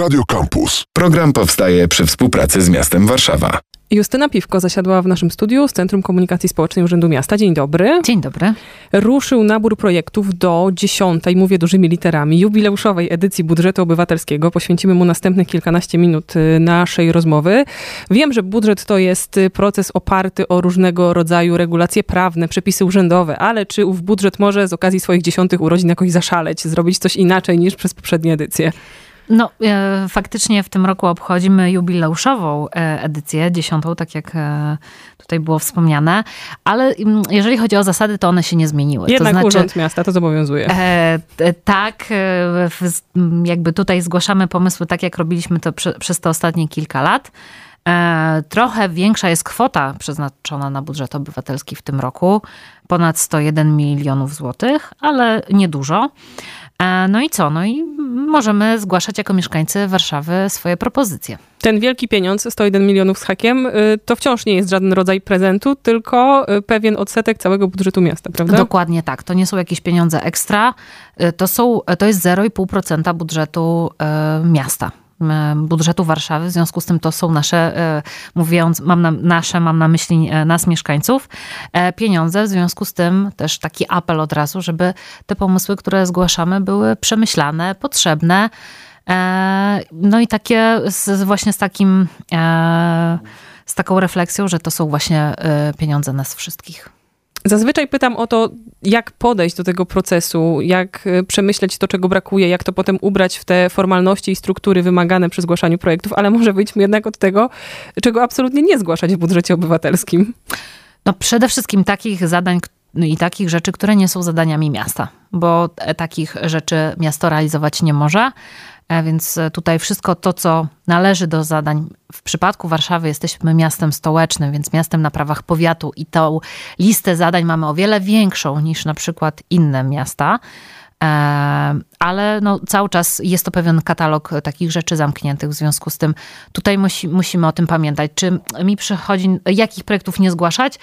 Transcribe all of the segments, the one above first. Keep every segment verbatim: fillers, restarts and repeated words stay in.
Radio Campus. Program powstaje przy współpracy z miastem Warszawa. Justyna Piwko zasiadła w naszym studiu z Centrum Komunikacji Społecznej Urzędu Miasta. Dzień dobry. Dzień dobry. Ruszył nabór projektów do dziesiątej, mówię dużymi literami, jubileuszowej edycji budżetu obywatelskiego. Poświęcimy mu następnych kilkanaście minut naszej rozmowy. Wiem, że budżet to jest proces oparty o różnego rodzaju regulacje prawne, przepisy urzędowe, ale czy ów budżet może z okazji swoich dziesiątych urodzin jakoś zaszaleć, zrobić coś inaczej niż przez poprzednie edycje? No, e, faktycznie w tym roku obchodzimy jubileuszową edycję, dziesiątą, tak jak e, tutaj było wspomniane, ale m, jeżeli chodzi o zasady, to one się nie zmieniły. Jednak to znaczy, Urząd Miasta to zobowiązuje. E, e, tak, e, w, jakby tutaj zgłaszamy pomysły tak, jak robiliśmy to przy, przez te ostatnie kilka lat. E, trochę większa jest kwota przeznaczona na budżet obywatelski w tym roku, ponad sto jeden milionów złotych, ale niedużo. No i co? No i możemy zgłaszać jako mieszkańcy Warszawy swoje propozycje. Ten wielki pieniądz, sto jeden milionów z hakiem, to wciąż nie jest żaden rodzaj prezentu, tylko pewien odsetek całego budżetu miasta, prawda? Dokładnie tak. To nie są jakieś pieniądze ekstra. To są, to jest zero przecinek pięć procent budżetu miasta. Budżetu Warszawy, w związku z tym to są nasze, mówiąc, mam na, nasze, mam na myśli nas mieszkańców, pieniądze, w związku z tym też taki apel od razu, żeby te pomysły, które zgłaszamy, były przemyślane, potrzebne, no i takie z, właśnie z takim, z taką refleksją, że to są właśnie pieniądze nas wszystkich. Zazwyczaj pytam o to, jak podejść do tego procesu, jak przemyśleć to, czego brakuje, jak to potem ubrać w te formalności i struktury wymagane przy zgłaszaniu projektów, ale może wyjdźmy jednak od tego, czego absolutnie nie zgłaszać w budżecie obywatelskim. No przede wszystkim takich zadań i takich rzeczy, które nie są zadaniami miasta, bo takich rzeczy miasto realizować nie może. Więc tutaj wszystko to, co należy do zadań. W przypadku Warszawy jesteśmy miastem stołecznym, więc miastem na prawach powiatu i tą listę zadań mamy o wiele większą niż na przykład inne miasta. Ale no, cały czas jest to pewien katalog takich rzeczy zamkniętych, w związku z tym tutaj musi, musimy o tym pamiętać. Czy mi przychodzi, jakich projektów nie zgłaszać?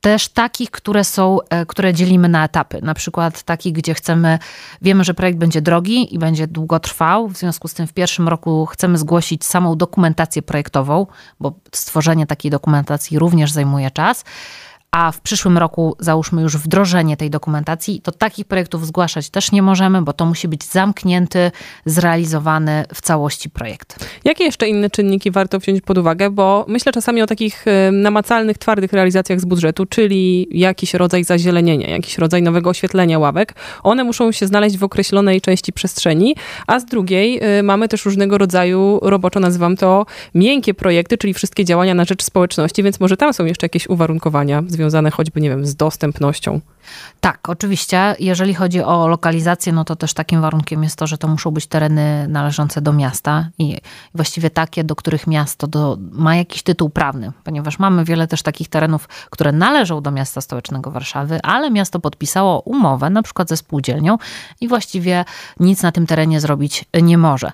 Też takich, które są, które dzielimy na etapy. Na przykład takich, gdzie chcemy, wiemy, że projekt będzie drogi i będzie długo trwał. W związku z tym w pierwszym roku chcemy zgłosić samą dokumentację projektową, bo stworzenie takiej dokumentacji również zajmuje czas. A w przyszłym roku załóżmy już wdrożenie tej dokumentacji, to takich projektów zgłaszać też nie możemy, bo to musi być zamknięty, zrealizowany w całości projekt. Jakie jeszcze inne czynniki warto wziąć pod uwagę? Bo myślę czasami o takich namacalnych, twardych realizacjach z budżetu, czyli jakiś rodzaj zazielenienia, jakiś rodzaj nowego oświetlenia ławek. One muszą się znaleźć w określonej części przestrzeni, a z drugiej mamy też różnego rodzaju, roboczo nazywam to, miękkie projekty, czyli wszystkie działania na rzecz społeczności, więc może tam są jeszcze jakieś uwarunkowania związane związane choćby, nie wiem, z dostępnością. Tak, oczywiście. Jeżeli chodzi o lokalizację, no to też takim warunkiem jest to, że to muszą być tereny należące do miasta i właściwie takie, do których miasto do, ma jakiś tytuł prawny, ponieważ mamy wiele też takich terenów, które należą do miasta stołecznego Warszawy, ale miasto podpisało umowę, na przykład ze spółdzielnią i właściwie nic na tym terenie zrobić nie może.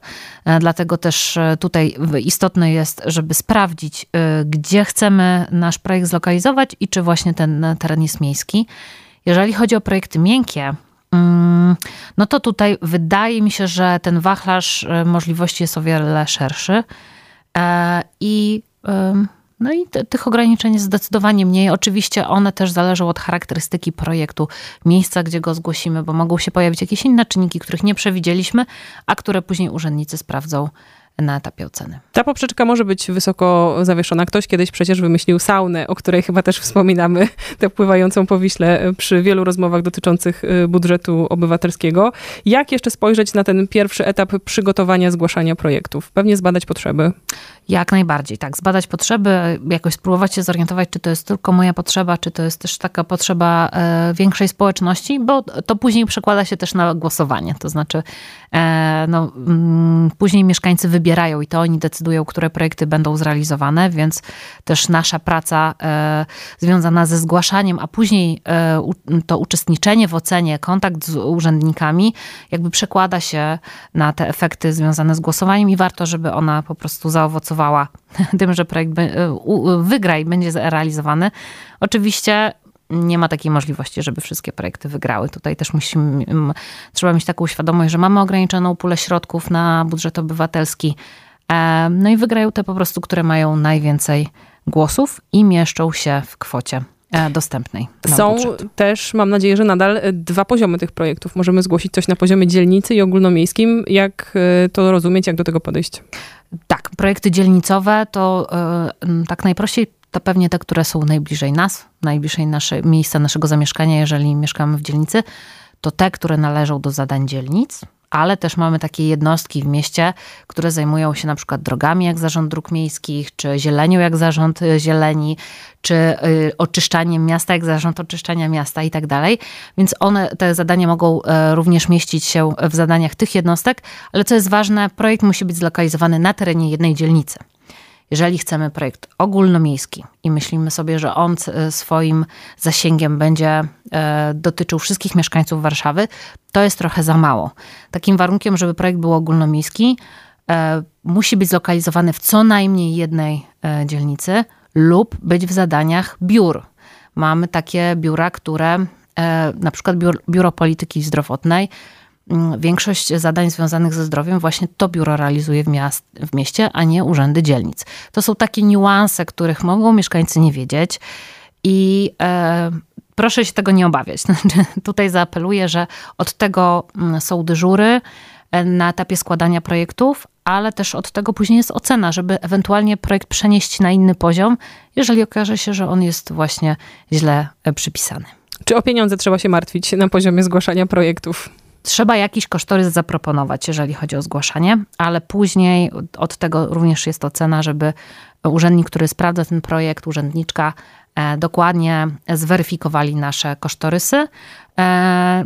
Dlatego też tutaj istotne jest, żeby sprawdzić, gdzie chcemy nasz projekt zlokalizować i czy właśnie ten teren jest miejski. Jeżeli chodzi o projekty miękkie, no to tutaj wydaje mi się, że ten wachlarz możliwości jest o wiele szerszy i, no i t- tych ograniczeń jest zdecydowanie mniej. Oczywiście one też zależą od charakterystyki projektu, miejsca, gdzie go zgłosimy, bo mogą się pojawić jakieś inne czynniki, których nie przewidzieliśmy, a które później urzędnicy sprawdzą na etapie oceny. Ta poprzeczka może być wysoko zawieszona. Ktoś kiedyś przecież wymyślił saunę, o której chyba też wspominamy, tę pływającą po Wiśle przy wielu rozmowach dotyczących budżetu obywatelskiego. Jak jeszcze spojrzeć na ten pierwszy etap przygotowania, zgłaszania projektów? Pewnie zbadać potrzeby. Jak najbardziej, tak. Zbadać potrzeby, jakoś spróbować się zorientować, czy to jest tylko moja potrzeba, czy to jest też taka potrzeba większej społeczności, bo to później przekłada się też na głosowanie. To znaczy, no, później mieszkańcy wybierają i to oni decydują, które projekty będą zrealizowane, więc też nasza praca y, związana ze zgłaszaniem, a później y, to uczestniczenie w ocenie, kontakt z urzędnikami jakby przekłada się na te efekty związane z głosowaniem i warto, żeby ona po prostu zaowocowała tym, że projekt by, y, y, wygra i będzie realizowany. Oczywiście nie ma takiej możliwości, żeby wszystkie projekty wygrały. Tutaj też musimy, trzeba mieć taką świadomość, że mamy ograniczoną pulę środków na budżet obywatelski. No i wygrają te po prostu, które mają najwięcej głosów i mieszczą się w kwocie dostępnej. Są budżetu. Też, mam nadzieję, że nadal dwa poziomy tych projektów. Możemy zgłosić coś na poziomie dzielnicy i ogólnomiejskim. Jak to rozumieć, jak do tego podejść? Tak, projekty dzielnicowe to yy, tak najprościej to pewnie te, które są najbliżej nas, najbliżej nasze, miejsca naszego zamieszkania, jeżeli mieszkamy w dzielnicy, to te, które należą do zadań dzielnic, ale też mamy takie jednostki w mieście, które zajmują się na przykład drogami jak Zarząd Dróg Miejskich, czy zielenią jak Zarząd Zieleni, czy y, oczyszczaniem miasta jak Zarząd Oczyszczania Miasta i tak dalej. Więc one, te zadania mogą y, również mieścić się w zadaniach tych jednostek, ale co jest ważne, projekt musi być zlokalizowany na terenie jednej dzielnicy. Jeżeli chcemy projekt ogólnomiejski i myślimy sobie, że on swoim zasięgiem będzie dotyczył wszystkich mieszkańców Warszawy, to jest trochę za mało. Takim warunkiem, żeby projekt był ogólnomiejski, musi być zlokalizowany w co najmniej jednej dzielnicy lub być w zadaniach biur. Mamy takie biura, które, na przykład Biuro Polityki Zdrowotnej, większość zadań związanych ze zdrowiem właśnie to biuro realizuje w, miast, w mieście, a nie urzędy dzielnic. To są takie niuanse, których mogą mieszkańcy nie wiedzieć i e, proszę się tego nie obawiać. Tutaj zaapeluję, że od tego są dyżury na etapie składania projektów, ale też od tego później jest ocena, żeby ewentualnie projekt przenieść na inny poziom, jeżeli okaże się, że on jest właśnie źle przypisany. Czy o pieniądze trzeba się martwić na poziomie zgłaszania projektów? Trzeba jakiś kosztorys zaproponować, jeżeli chodzi o zgłaszanie, ale później od tego również jest ocena, żeby urzędnik, który sprawdza ten projekt, urzędniczka, dokładnie zweryfikowali nasze kosztorysy.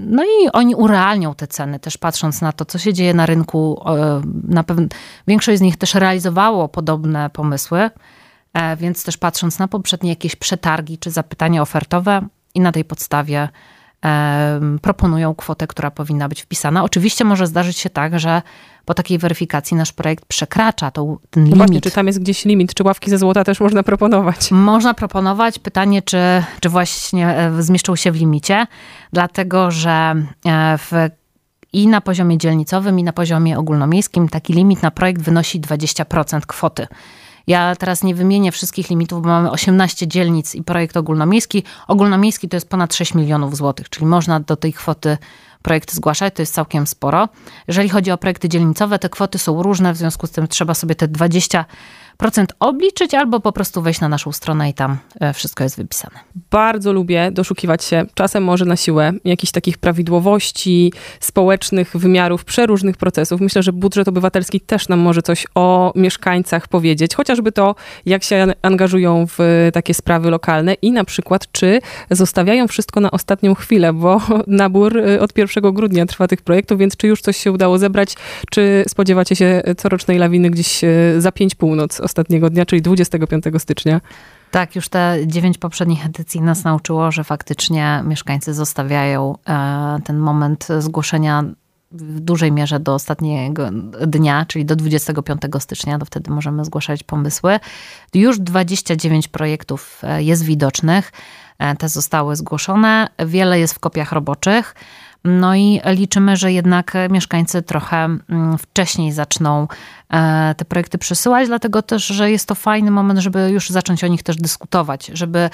No i oni urealnią te ceny, też patrząc na to, co się dzieje na rynku. Na pewno większość z nich też realizowało podobne pomysły, więc też patrząc na poprzednie jakieś przetargi czy zapytania ofertowe i na tej podstawie proponują kwotę, która powinna być wpisana. Oczywiście może zdarzyć się tak, że po takiej weryfikacji nasz projekt przekracza tą, ten limit. Właśnie, czy tam jest gdzieś limit? Czy ławki ze złota też można proponować? Można proponować. Pytanie, czy, czy właśnie zmieszczą się w limicie, dlatego że w, i na poziomie dzielnicowym, i na poziomie ogólnomiejskim taki limit na projekt wynosi dwadzieścia procent kwoty. Ja teraz nie wymienię wszystkich limitów, bo mamy osiemnaście dzielnic i projekt ogólnomiejski. Ogólnomiejski to jest ponad sześć milionów złotych, czyli można do tej kwoty projekt zgłaszać, to jest całkiem sporo. Jeżeli chodzi o projekty dzielnicowe, te kwoty są różne, w związku z tym trzeba sobie te dwadzieścia procent obliczyć albo po prostu wejść na naszą stronę i tam wszystko jest wypisane. Bardzo lubię doszukiwać się, czasem może na siłę, jakichś takich prawidłowości, społecznych wymiarów, przeróżnych procesów. Myślę, że budżet obywatelski też nam może coś o mieszkańcach powiedzieć, chociażby to, jak się angażują w takie sprawy lokalne i na przykład, czy zostawiają wszystko na ostatnią chwilę, bo nabór od pierwszego grudnia trwa tych projektów, więc czy już coś się udało zebrać, czy spodziewacie się corocznej lawiny gdzieś za pięć północ ostatniego dnia, czyli dwudziestego piątego stycznia? Tak, już te dziewięć poprzednich edycji nas nauczyło, że faktycznie mieszkańcy zostawiają ten moment zgłoszenia w dużej mierze do ostatniego dnia, czyli do dwudziestego piątego stycznia, to wtedy możemy zgłaszać pomysły. Już dwadzieścia dziewięć projektów jest widocznych, te zostały zgłoszone, wiele jest w kopiach roboczych. No i liczymy, że jednak mieszkańcy trochę wcześniej zaczną te projekty przesyłać, dlatego też, że jest to fajny moment, żeby już zacząć o nich też dyskutować, żeby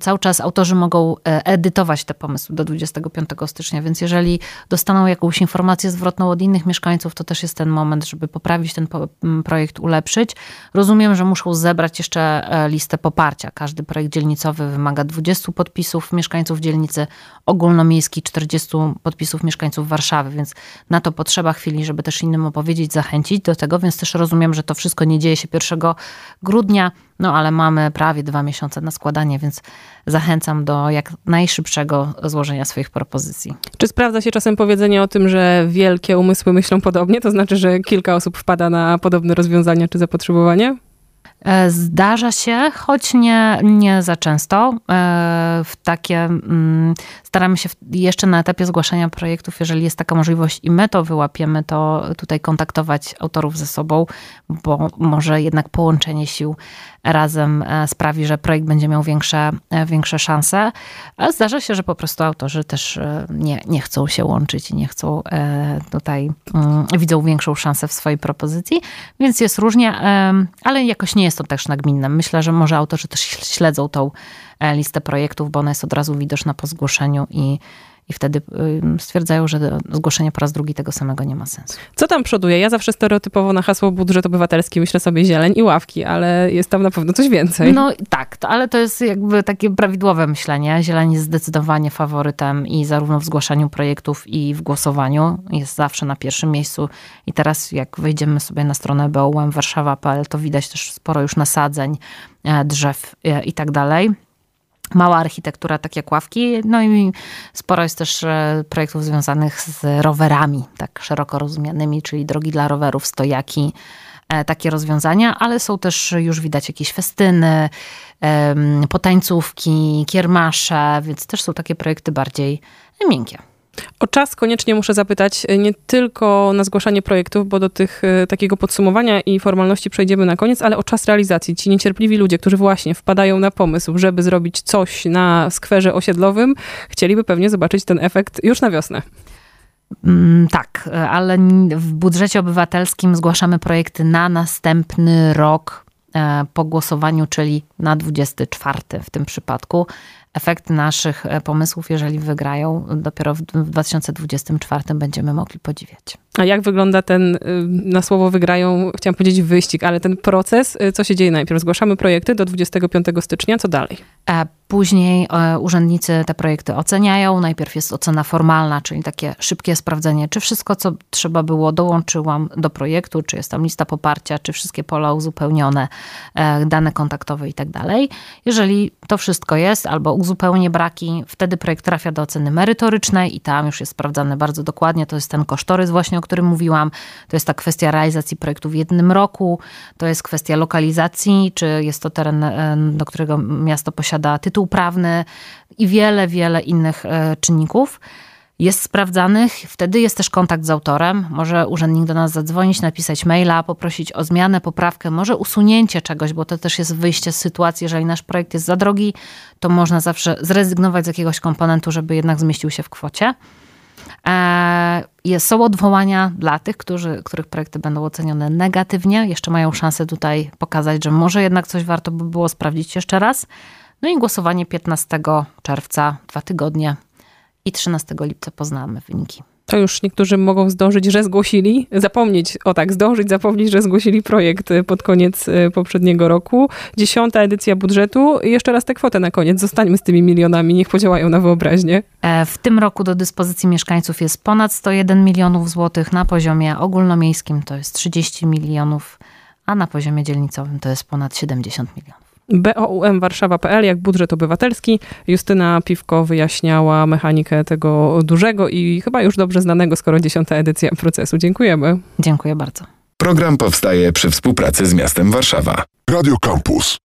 cały czas autorzy mogą edytować te pomysły do dwudziestego piątego stycznia, więc jeżeli dostaną jakąś informację zwrotną od innych mieszkańców, to też jest ten moment, żeby poprawić ten projekt, ulepszyć. Rozumiem, że muszą zebrać jeszcze listę poparcia. Każdy projekt dzielnicowy wymaga dwudziestu podpisów mieszkańców dzielnicy, ogólnomiejski czterdziestu podpisów mieszkańców Warszawy, więc na to potrzeba chwili, żeby też innym opowiedzieć, zachęcić do tego, więc też rozumiem, że to wszystko nie dzieje się pierwszego grudnia, no ale mamy prawie dwa miesiące na składanie, więc zachęcam do jak najszybszego złożenia swoich propozycji. Czy sprawdza się czasem powiedzenie o tym, że wielkie umysły myślą podobnie, to znaczy, że kilka osób wpada na podobne rozwiązania czy zapotrzebowanie? Zdarza się, choć nie, nie za często. W takie, staramy się jeszcze na etapie zgłaszania projektów, jeżeli jest taka możliwość i my to wyłapiemy, to tutaj kontaktować autorów ze sobą, bo może jednak połączenie sił razem sprawi, że projekt będzie miał większe, większe szanse. A zdarza się, że po prostu autorzy też nie, nie chcą się łączyć i nie chcą tutaj, widzą większą szansę w swojej propozycji, więc jest różnie, ale jakoś nie jest to też nagminne. Myślę, że może autorzy też śledzą tą listę projektów, bo ona jest od razu widoczna po zgłoszeniu i I wtedy stwierdzają, że zgłoszenie po raz drugi tego samego nie ma sensu. Co tam przoduje? Ja zawsze stereotypowo na hasło budżet obywatelski myślę sobie zieleń i ławki, ale jest tam na pewno coś więcej. No tak, to, ale to jest jakby takie prawidłowe myślenie. Zieleń jest zdecydowanie faworytem i zarówno w zgłaszaniu projektów i w głosowaniu jest zawsze na pierwszym miejscu. I teraz jak wejdziemy sobie na stronę bom warszawa kropka pe el, to widać też sporo już nasadzeń, drzew i tak dalej. Mała architektura, tak jak ławki, no i sporo jest też projektów związanych z rowerami, tak szeroko rozumianymi, czyli drogi dla rowerów, stojaki, takie rozwiązania, ale są też, już widać, jakieś festyny, potańcówki, kiermasze, więc też są takie projekty bardziej miękkie. O czas koniecznie muszę zapytać, nie tylko na zgłaszanie projektów, bo do tych takiego podsumowania i formalności przejdziemy na koniec, ale o czas realizacji. Ci niecierpliwi ludzie, którzy właśnie wpadają na pomysł, żeby zrobić coś na skwerze osiedlowym, chcieliby pewnie zobaczyć ten efekt już na wiosnę. Tak, ale w budżecie obywatelskim zgłaszamy projekty na następny rok po głosowaniu, czyli na dwudziesty czwarty w tym przypadku. Efekt naszych pomysłów, jeżeli wygrają, dopiero w dwa tysiące dwudziestym czwartym będziemy mogli podziwiać. A jak wygląda ten, na słowo wygrają, chciałam powiedzieć wyścig, ale ten proces, co się dzieje najpierw? Zgłaszamy projekty do dwudziestego piątego stycznia, co dalej? Później urzędnicy te projekty oceniają. Najpierw jest ocena formalna, czyli takie szybkie sprawdzenie, czy wszystko, co trzeba było, dołączyłam do projektu, czy jest tam lista poparcia, czy wszystkie pola uzupełnione, dane kontaktowe i tak dalej. Jeżeli to wszystko jest, albo uzupełnię braki, wtedy projekt trafia do oceny merytorycznej i tam już jest sprawdzane bardzo dokładnie. To jest ten kosztorys właśnie, o którym mówiłam. To jest ta kwestia realizacji projektu w jednym roku. To jest kwestia lokalizacji, czy jest to teren, do którego miasto posiada tytuł prawny i wiele, wiele innych czynników jest sprawdzanych. Wtedy jest też kontakt z autorem. Może urzędnik do nas zadzwonić, napisać maila, poprosić o zmianę, poprawkę, może usunięcie czegoś, bo to też jest wyjście z sytuacji, jeżeli nasz projekt jest za drogi, to można zawsze zrezygnować z jakiegoś komponentu, żeby jednak zmieścił się w kwocie. Jest, są odwołania dla tych, którzy, których projekty będą ocenione negatywnie. Jeszcze mają szansę tutaj pokazać, że może jednak coś warto by było sprawdzić jeszcze raz. No i głosowanie piętnastego czerwca, dwa tygodnie, i trzynastego lipca poznamy wyniki. To już niektórzy mogą zdążyć, że zgłosili, zapomnieć, o tak, zdążyć, zapomnieć, że zgłosili projekt pod koniec poprzedniego roku. Dziesiąta edycja budżetu. Jeszcze raz tę kwotę na koniec. Zostańmy z tymi milionami, niech podziałają na wyobraźnię. W tym roku do dyspozycji mieszkańców jest ponad sto jeden milionów złotych. Na poziomie ogólnomiejskim to jest trzydzieści milionów, a na poziomie dzielnicowym to jest ponad siedemdziesiąt milionów. bom warszawa kropka pe el, jak budżet obywatelski. Justyna Piwko wyjaśniała mechanikę tego dużego i chyba już dobrze znanego, skoro dziesiąta edycja procesu. Dziękujemy. Dziękuję bardzo. Program powstaje przy współpracy z miastem Warszawa. Radio Campus.